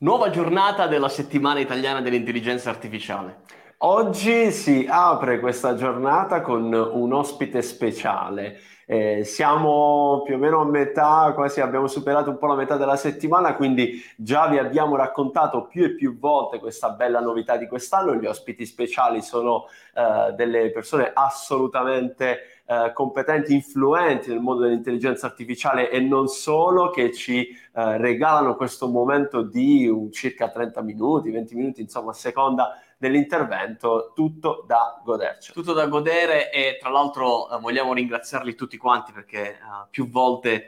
Nuova giornata della settimana italiana dell'intelligenza artificiale. Oggi si apre questa giornata con un ospite speciale. Siamo più o meno a metà, quasi abbiamo superato un po' la metà della settimana, quindi già vi abbiamo raccontato più e più volte questa bella novità di quest'anno. Gli ospiti speciali sono delle persone assolutamente competenti, influenti nel mondo dell'intelligenza artificiale e non solo, che ci regalano questo momento di circa 30 minuti, 20 minuti, insomma, a seconda dell'intervento, tutto da goderci. Tutto da godere, e tra l'altro vogliamo ringraziarli tutti quanti perché più volte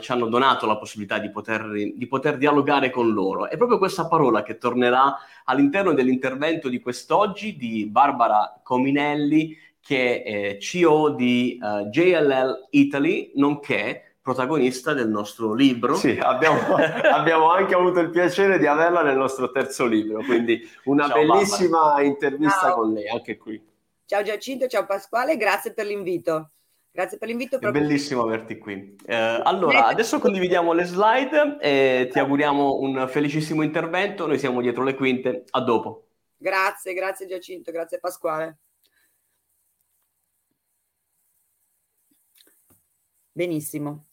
ci hanno donato la possibilità di poter dialogare con loro. È proprio questa parola che tornerà all'interno dell'intervento di quest'oggi di Barbara Cominelli, che è CEO di JLL Italy, nonché protagonista del nostro libro. Sì, abbiamo anche avuto il piacere di averla nel nostro terzo libro, quindi una bellissima Barbara. Intervista ciao. Con lei anche qui. Ciao Giacinto, ciao Pasquale, grazie per l'invito. Grazie per l'invito. È bellissimo averti qui. Allora, adesso condividiamo le slide e ti auguriamo un felicissimo intervento. Noi siamo dietro le quinte, a dopo. Grazie Giacinto, grazie Pasquale. Benissimo.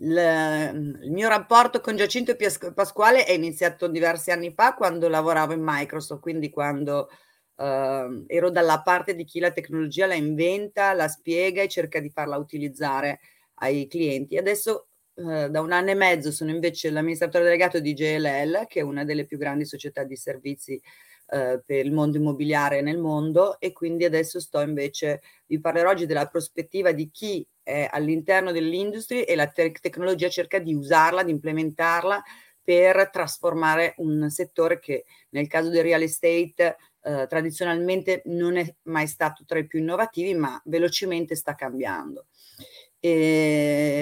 Il mio rapporto con Giacinto e Pasquale è iniziato diversi anni fa, quando lavoravo in Microsoft, quindi quando ero dalla parte di chi la tecnologia la inventa, la spiega e cerca di farla utilizzare ai clienti. Adesso da un anno e mezzo sono invece l'amministratore delegato di JLL, che è una delle più grandi società di servizi per il mondo immobiliare nel mondo, e quindi adesso vi parlerò oggi della prospettiva di chi è all'interno dell'industria e la tecnologia cerca di usarla, di implementarla per trasformare un settore che nel caso del real estate tradizionalmente non è mai stato tra i più innovativi, ma velocemente sta cambiando. Perché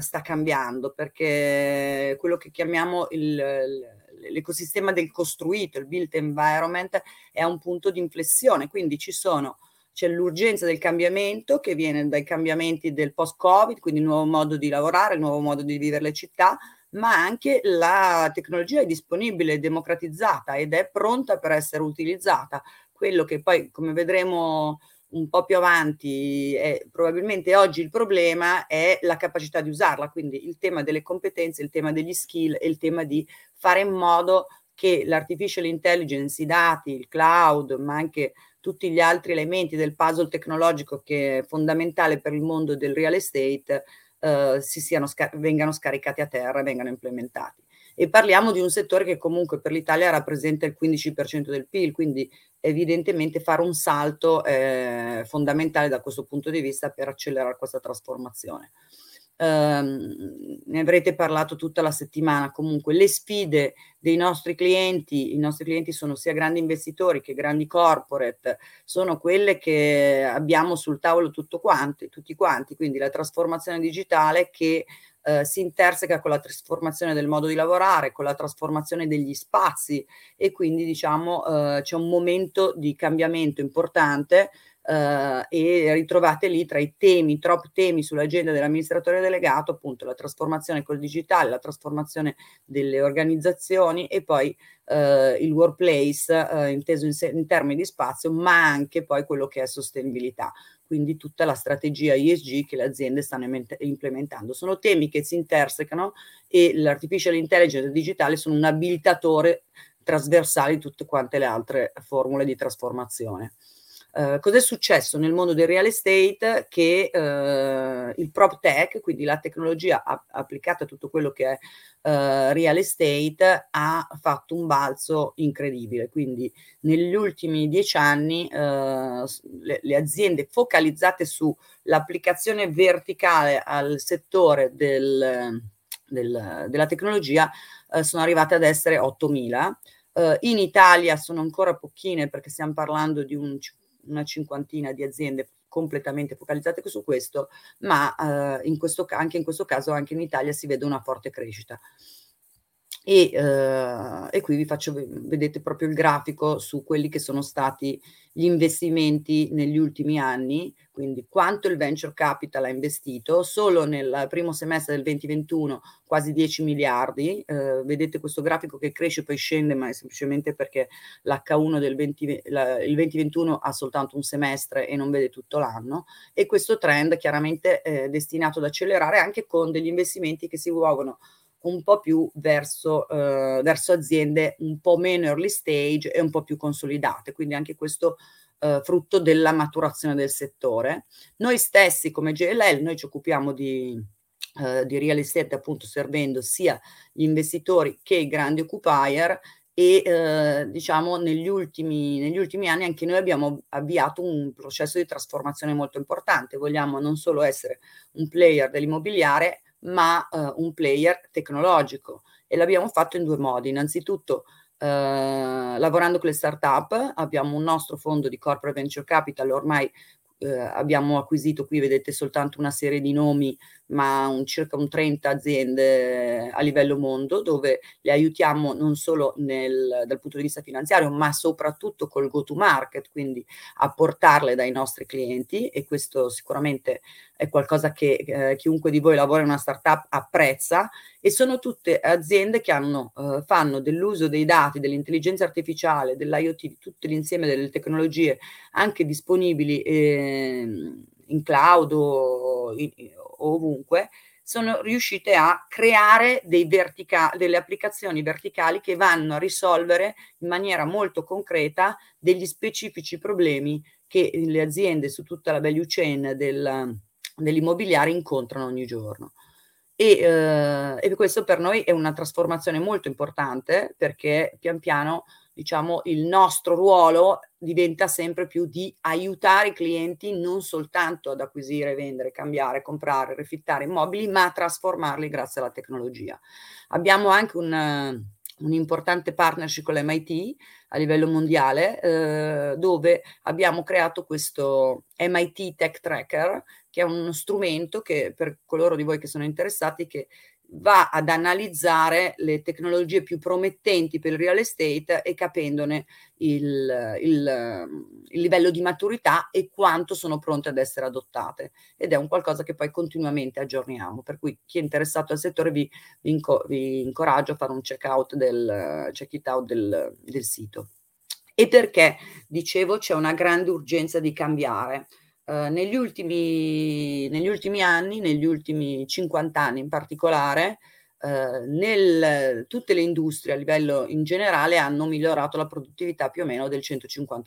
sta cambiando? Perché quello che chiamiamo l'ecosistema del costruito, il built environment, è un punto di inflessione, quindi c'è l'urgenza del cambiamento che viene dai cambiamenti del post-Covid, quindi il nuovo modo di lavorare, il nuovo modo di vivere le città, ma anche la tecnologia è disponibile, è democratizzata ed è pronta per essere utilizzata. Quello che poi, come vedremo un po' più avanti, probabilmente oggi il problema è la capacità di usarla, quindi il tema delle competenze, il tema degli skill e il tema di fare in modo che l'artificial intelligence, i dati, il cloud, ma anche tutti gli altri elementi del puzzle tecnologico che è fondamentale per il mondo del real estate vengano scaricati a terra e vengano implementati. E parliamo di un settore che comunque per l'Italia rappresenta il 15% del PIL, quindi evidentemente fare un salto è fondamentale da questo punto di vista per accelerare questa trasformazione. Ne avrete parlato tutta la settimana. Comunque le sfide dei nostri clienti, i nostri clienti sono sia grandi investitori che grandi corporate, sono quelle che abbiamo sul tavolo tutti quanti, quindi la trasformazione digitale che si interseca con la trasformazione del modo di lavorare, con la trasformazione degli spazi, e quindi c'è un momento di cambiamento importante e ritrovate lì tra i troppi temi sull'agenda dell'amministratore delegato, appunto la trasformazione col digitale, la trasformazione delle organizzazioni e poi il workplace inteso in termini di spazio, ma anche poi quello che è sostenibilità, quindi tutta la strategia ESG che le aziende stanno implementando. Sono temi che si intersecano e l'artificial intelligence digitale sono un abilitatore trasversale di tutte quante le altre formule di trasformazione. Cos'è successo nel mondo del real estate? Che il PropTech, quindi la tecnologia applicata a tutto quello che è real estate, ha fatto un balzo incredibile. Quindi negli ultimi 10 anni le aziende focalizzate sull'applicazione verticale al settore della tecnologia sono arrivate ad essere 8.000. In Italia sono ancora pochine, perché stiamo parlando di una cinquantina di aziende completamente focalizzate su questo, ma anche in questo caso anche in Italia si vede una forte crescita. E qui vi faccio, vedete proprio il grafico su quelli che sono stati gli investimenti negli ultimi anni, quindi quanto il venture capital ha investito. Solo nel primo semestre del 2021 quasi 10 miliardi, vedete questo grafico che cresce e poi scende, ma è semplicemente perché l'H1 del 2021 ha soltanto un semestre e non vede tutto l'anno, e questo trend chiaramente è destinato ad accelerare anche con degli investimenti che si muovono un po' più verso aziende un po' meno early stage e un po' più consolidate, quindi anche questo frutto della maturazione del settore. Noi stessi come JLL, noi ci occupiamo di real estate, appunto servendo sia gli investitori che i grandi occupier, e diciamo negli ultimi anni anche noi abbiamo avviato un processo di trasformazione molto importante. Vogliamo non solo essere un player dell'immobiliare, ma un player tecnologico, e l'abbiamo fatto in due modi. Innanzitutto lavorando con le start-up, abbiamo un nostro fondo di corporate venture capital, ormai abbiamo acquisito, qui vedete soltanto una serie di nomi, ma circa 30 aziende a livello mondo, dove le aiutiamo non solo dal punto di vista finanziario, ma soprattutto col go to market, quindi a portarle dai nostri clienti, e questo sicuramente è qualcosa che chiunque di voi lavora in una startup apprezza. E sono tutte aziende che fanno dell'uso dei dati, dell'intelligenza artificiale, dell'IoT, tutto l'insieme delle tecnologie anche disponibili in cloud o ovunque, sono riuscite a creare delle applicazioni verticali che vanno a risolvere in maniera molto concreta degli specifici problemi che le aziende su tutta la value chain dell'immobiliare incontrano ogni giorno. E questo per noi è una trasformazione molto importante, perché pian piano, diciamo, il nostro ruolo diventa sempre più di aiutare i clienti non soltanto ad acquisire, vendere, cambiare, comprare, rifittare immobili, ma a trasformarli grazie alla tecnologia. Abbiamo anche un importante partnership con l'MIT a livello mondiale, dove abbiamo creato questo MIT Tech Tracker, che è uno strumento che, per coloro di voi che sono interessati, che va ad analizzare le tecnologie più promettenti per il real estate e capendone il livello di maturità e quanto sono pronte ad essere adottate, ed è un qualcosa che poi continuamente aggiorniamo, per cui chi è interessato al settore vi incoraggio a fare un check it out del sito. E perché, dicevo, c'è una grande urgenza di cambiare. Negli ultimi anni, negli ultimi 50 anni in particolare, tutte le industrie a livello in generale hanno migliorato la produttività più o meno del 150%.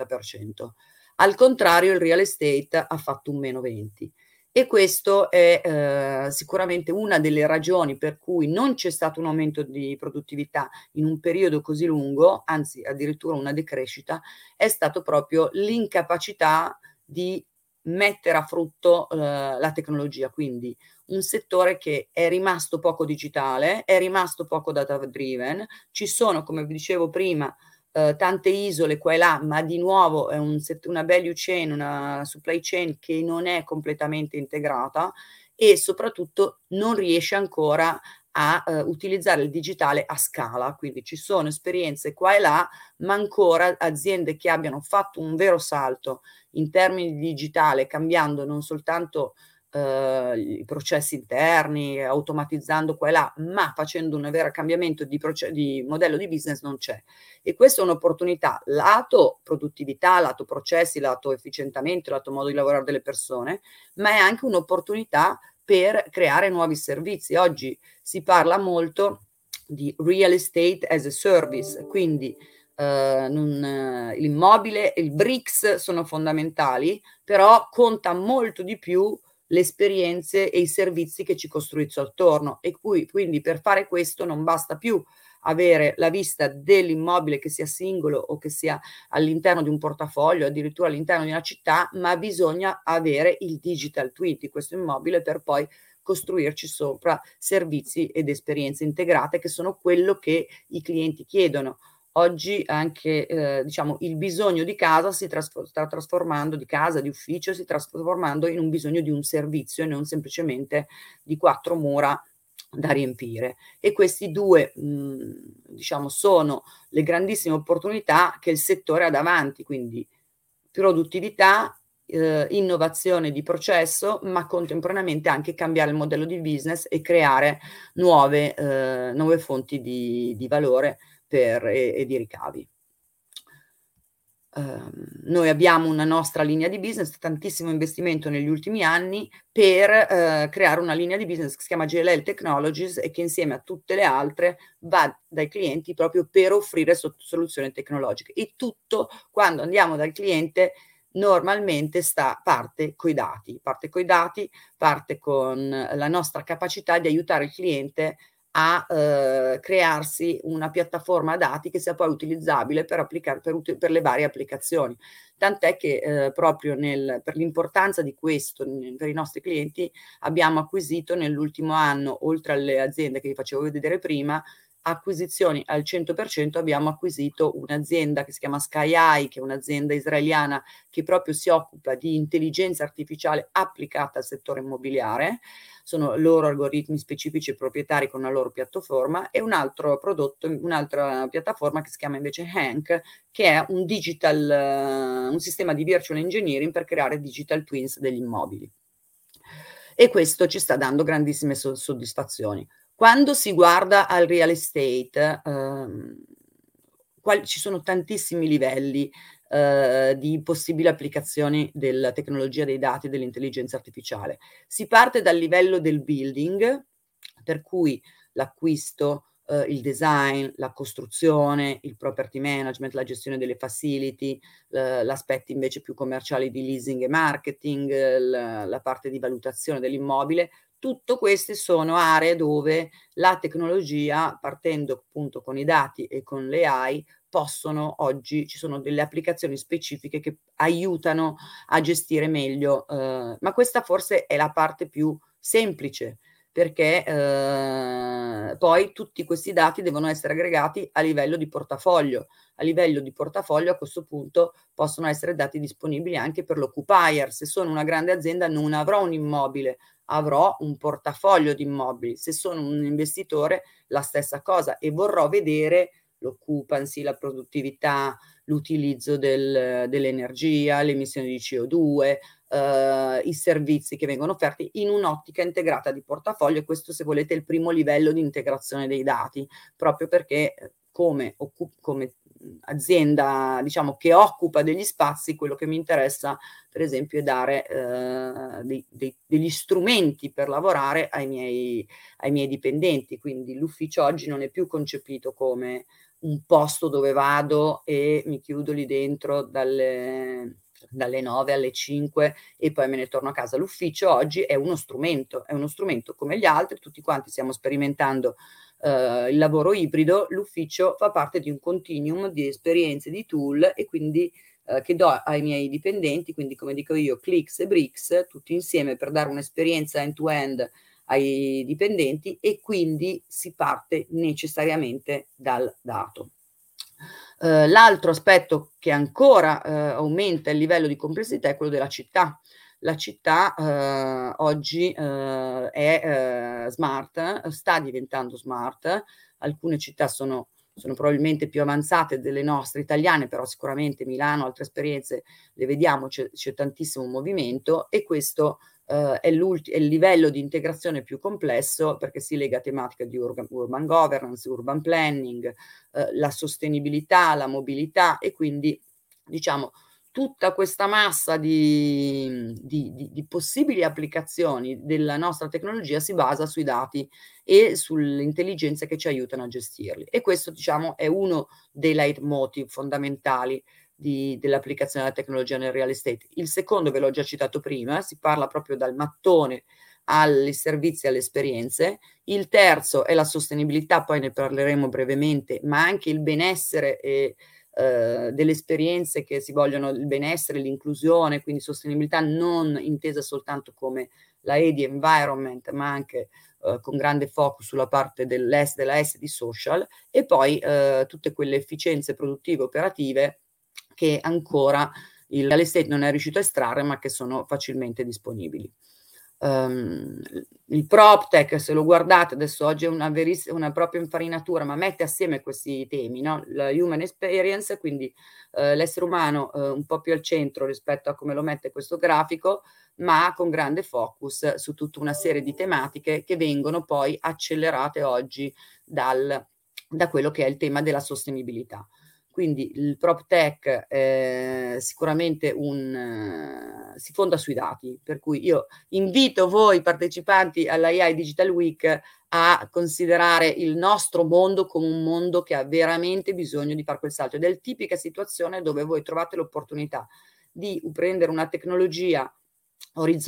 Al contrario, il real estate ha fatto un meno 20%. E questo è sicuramente una delle ragioni per cui non c'è stato un aumento di produttività in un periodo così lungo, anzi addirittura una decrescita, è stato proprio l'incapacità di mettere a frutto la tecnologia. Quindi un settore che è rimasto poco digitale, è rimasto poco data driven. Ci sono, come vi dicevo prima, tante isole qua e là, ma di nuovo è una value chain, una supply chain che non è completamente integrata, e soprattutto non riesce ancora a utilizzare il digitale a scala. Quindi ci sono esperienze qua e là, ma ancora aziende che abbiano fatto un vero salto in termini di digitale, cambiando non soltanto i processi interni, automatizzando qua e là, ma facendo un vero cambiamento di modello di business, non c'è. E questa è un'opportunità, lato produttività, lato processi, lato efficientamento, lato modo di lavorare delle persone, ma è anche un'opportunità per creare nuovi servizi. Oggi si parla molto di real estate as a service, quindi l'immobile e il bricks sono fondamentali, però conta molto di più le esperienze e i servizi che ci costruiscono attorno, e quindi per fare questo non basta più avere la vista dell'immobile, che sia singolo o che sia all'interno di un portafoglio, addirittura all'interno di una città, ma bisogna avere il digital twin di questo immobile per poi costruirci sopra servizi ed esperienze integrate, che sono quello che i clienti chiedono. Oggi anche diciamo, il bisogno di casa si sta trasformando, di casa, di ufficio, si sta trasformando in un bisogno di un servizio e non semplicemente di quattro mura da riempire, e questi due diciamo sono le grandissime opportunità che il settore ha davanti, quindi produttività, innovazione di processo, ma contemporaneamente anche cambiare il modello di business e creare nuove fonti di valore e di ricavi. Noi abbiamo una nostra linea di business, tantissimo investimento negli ultimi anni per creare una linea di business che si chiama JLL Technologies e che insieme a tutte le altre va dai clienti proprio per offrire soluzioni tecnologiche, e tutto, quando andiamo dal cliente, normalmente parte coi dati, parte con la nostra capacità di aiutare il cliente a crearsi una piattaforma dati che sia poi utilizzabile per le varie applicazioni. Tant'è che proprio per l'importanza di questo per i nostri clienti abbiamo acquisito nell'ultimo anno, oltre alle aziende che vi facevo vedere prima, acquisizioni al 100%, abbiamo acquisito un'azienda che si chiama SkyEye, che è un'azienda israeliana che proprio si occupa di intelligenza artificiale applicata al settore immobiliare. Sono loro algoritmi specifici e proprietari con la loro piattaforma, e un'altra piattaforma che si chiama invece Hank, che è un sistema di virtual engineering per creare digital twins degli immobili. E questo ci sta dando grandissime soddisfazioni. Quando si guarda al real estate, ci sono tantissimi livelli di possibili applicazioni della tecnologia dei dati e dell'intelligenza artificiale. Si parte dal livello del building, per cui l'acquisto, il design, la costruzione, il property management, la gestione delle facility, l'aspetto invece più commerciale di leasing e marketing, la parte di valutazione dell'immobile. Tutto queste sono aree dove la tecnologia, partendo appunto con i dati e con le AI, oggi ci sono delle applicazioni specifiche che aiutano a gestire meglio, ma questa forse è la parte più semplice, perché poi tutti questi dati devono essere aggregati a livello di portafoglio. A livello di portafoglio, a questo punto, possono essere dati disponibili anche per l'occupier. Se sono una grande azienda non avrò un immobile, avrò un portafoglio di immobili. Se sono un investitore, la stessa cosa, e vorrò vedere l'occupancy, la produttività, l'utilizzo dell'energia, le emissioni di CO2, i servizi che vengono offerti in un'ottica integrata di portafoglio. E questo, se volete, è il primo livello di integrazione dei dati, proprio perché come azienda, diciamo, che occupa degli spazi, quello che mi interessa, per esempio, è dare degli strumenti per lavorare ai miei dipendenti. Quindi l'ufficio oggi non è più concepito come un posto dove vado e mi chiudo lì dentro dalle 9 alle 5 e poi me ne torno a casa. L'ufficio oggi è uno strumento come gli altri. Tutti quanti stiamo sperimentando il lavoro ibrido. L'ufficio fa parte di un continuum di esperienze, di tool, e quindi che do ai miei dipendenti, quindi, come dico io, clicks e bricks tutti insieme per dare un'esperienza end-to-end ai dipendenti, e quindi si parte necessariamente dal dato. L'altro aspetto che ancora aumenta il livello di complessità è quello della città. La città oggi è smart, sta diventando smart. Alcune città sono probabilmente più avanzate delle nostre italiane, però sicuramente Milano, altre esperienze le vediamo, c'è tantissimo movimento, e questo è il livello di integrazione più complesso, perché si lega a tematiche di urban governance, urban planning, la sostenibilità, la mobilità, e quindi, diciamo, tutta questa massa di possibili applicazioni della nostra tecnologia si basa sui dati e sull'intelligenza che ci aiutano a gestirli. E questo, diciamo, è uno dei leitmotiv fondamentali dell'applicazione della tecnologia nel real estate. Il secondo ve l'ho già citato prima, si parla proprio dal mattone ai servizi e alle esperienze. Il terzo è la sostenibilità, poi ne parleremo brevemente, ma anche il benessere e delle esperienze che si vogliono, il benessere, l'inclusione, quindi sostenibilità non intesa soltanto come la E di environment, ma anche con grande focus sulla parte della S di social, e poi tutte quelle efficienze produttive operative che ancora il real estate non è riuscito a estrarre, ma che sono facilmente disponibili. Il PropTech, se lo guardate adesso, oggi è una propria infarinatura, ma mette assieme questi temi, no? La human experience, quindi l'essere umano un po' più al centro rispetto a come lo mette questo grafico, ma con grande focus su tutta una serie di tematiche che vengono poi accelerate oggi da quello che è il tema della sostenibilità. Quindi il PropTech è sicuramente si fonda sui dati, per cui io invito voi partecipanti all'AI Digital Week a considerare il nostro mondo come un mondo che ha veramente bisogno di fare quel salto, ed è la tipica situazione dove voi trovate l'opportunità di prendere una tecnologia orizzontale